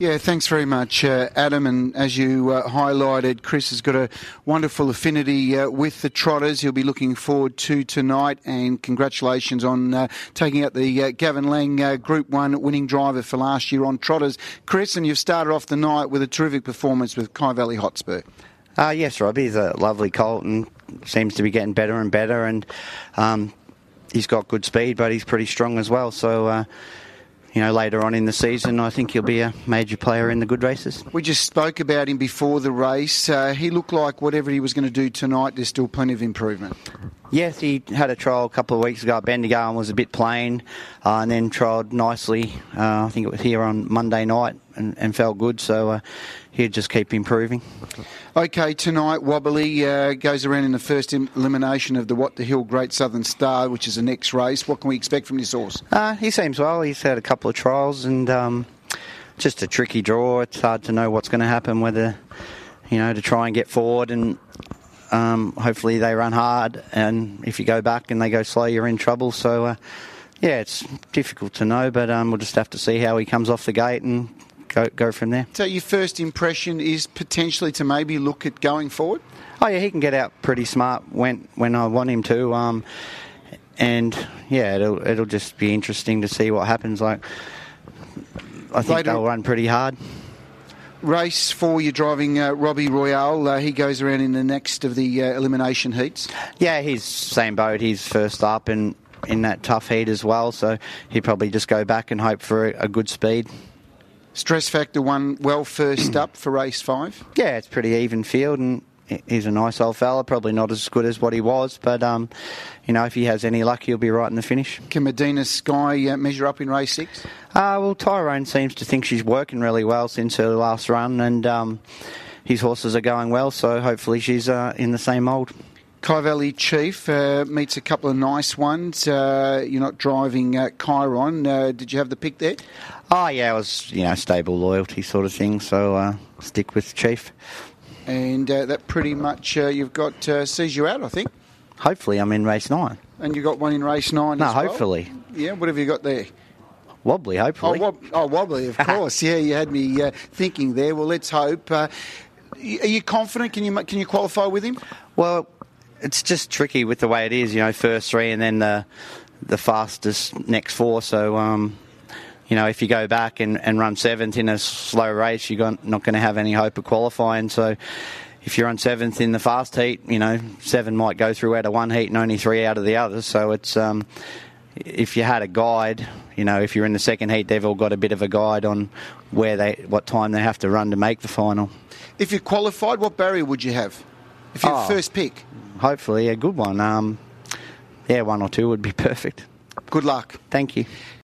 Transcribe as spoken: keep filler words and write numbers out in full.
Yeah, thanks very much, uh, Adam. And as you uh, highlighted, Chris has got a wonderful affinity uh, with the Trotters. He'll be looking forward to tonight. And congratulations on uh, taking out the uh, Gavin Lang uh, Group one winning driver for last year on Trotters. Chris, and you've started off the night with a terrific performance with Kyvalley Hotspur. Uh, yes, Robbie. He's a lovely colt and seems to be getting better and better. And um, he's got good speed, but he's pretty strong as well. So... Uh, You know, later on in the season, I think he'll be a major player in the good races. We just spoke about him before the race. Uh, he looked like whatever he was going to do tonight, there's still plenty of improvement. Yes, he had a trial a couple of weeks ago at Bendigo and was a bit plain, uh, and then trialled nicely. Uh, I think it was here on Monday night and, and felt good, so uh, he'll just keep improving. Okay, tonight Wobbly uh, goes around in the first elimination of the Watt the Hill Great Southern Star, which is the next race. What can we expect from this horse? Uh, he seems well. He's had a couple of trials and um, just a tricky draw. It's hard to know what's going to happen, whether, you know, to try and get forward and um, hopefully they run hard, and if you go back and they go slow, you're in trouble. So, uh, yeah, it's difficult to know, but um, we'll just have to see how he comes off the gate and... Go, go from there. So your first impression is potentially to maybe look at going forward? Oh, yeah, he can get out pretty smart when when I want him to. Um, and, yeah, it'll it'll just be interesting to see what happens. Like, I think Later. They'll run pretty hard. Race four, you're driving uh, Robbie Royale. Uh, he goes around in the next of the uh, elimination heats. Yeah, he's same boat. He's first up and in that tough heat as well. So he'll probably just go back and hope for a, a good speed. Stress factor one, well first up for race five? Yeah, it's pretty even field, and he's a nice old fella, probably not as good as what he was, but, um, you know, if he has any luck, he'll be right in the finish. Can Medina Sky uh, measure up in race six? Uh, well, Tyrone seems to think she's working really well since her last run, and um, his horses are going well, so hopefully she's uh, in the same mould. Kyvalley Chief uh, meets a couple of nice ones. Uh, you're not driving uh, Chiron. Uh, did you have the pick there? Oh, yeah, it was, you know, stable loyalty sort of thing, so uh, stick with Chief. And uh, that pretty much uh, you've got uh, sees you out, I think. Hopefully I'm in race nine. And you got one in race nine no, as well? No, hopefully. Yeah, what have you got there? Wobbly, hopefully. Oh, wob- oh Wobbly, of course. Yeah, you had me uh, thinking there. Well, let's hope. Uh, are you confident? Can you can you qualify with him? Well... It's just tricky with the way it is, you know, first three and then the the fastest next four. So, um, you know, if you go back and, and run seventh in a slow race, you're not going to have any hope of qualifying. So if you run seventh in the fast heat, you know, seven might go through out of one heat and only three out of the other. So it's um, if you had a guide, you know, if you're in the second heat, they've all got a bit of a guide on where they what time they have to run to make the final. If you qualified, what barrier would you have? If you're oh, first pick? Hopefully a good one. Um, yeah, one or two would be perfect. Good luck. Thank you.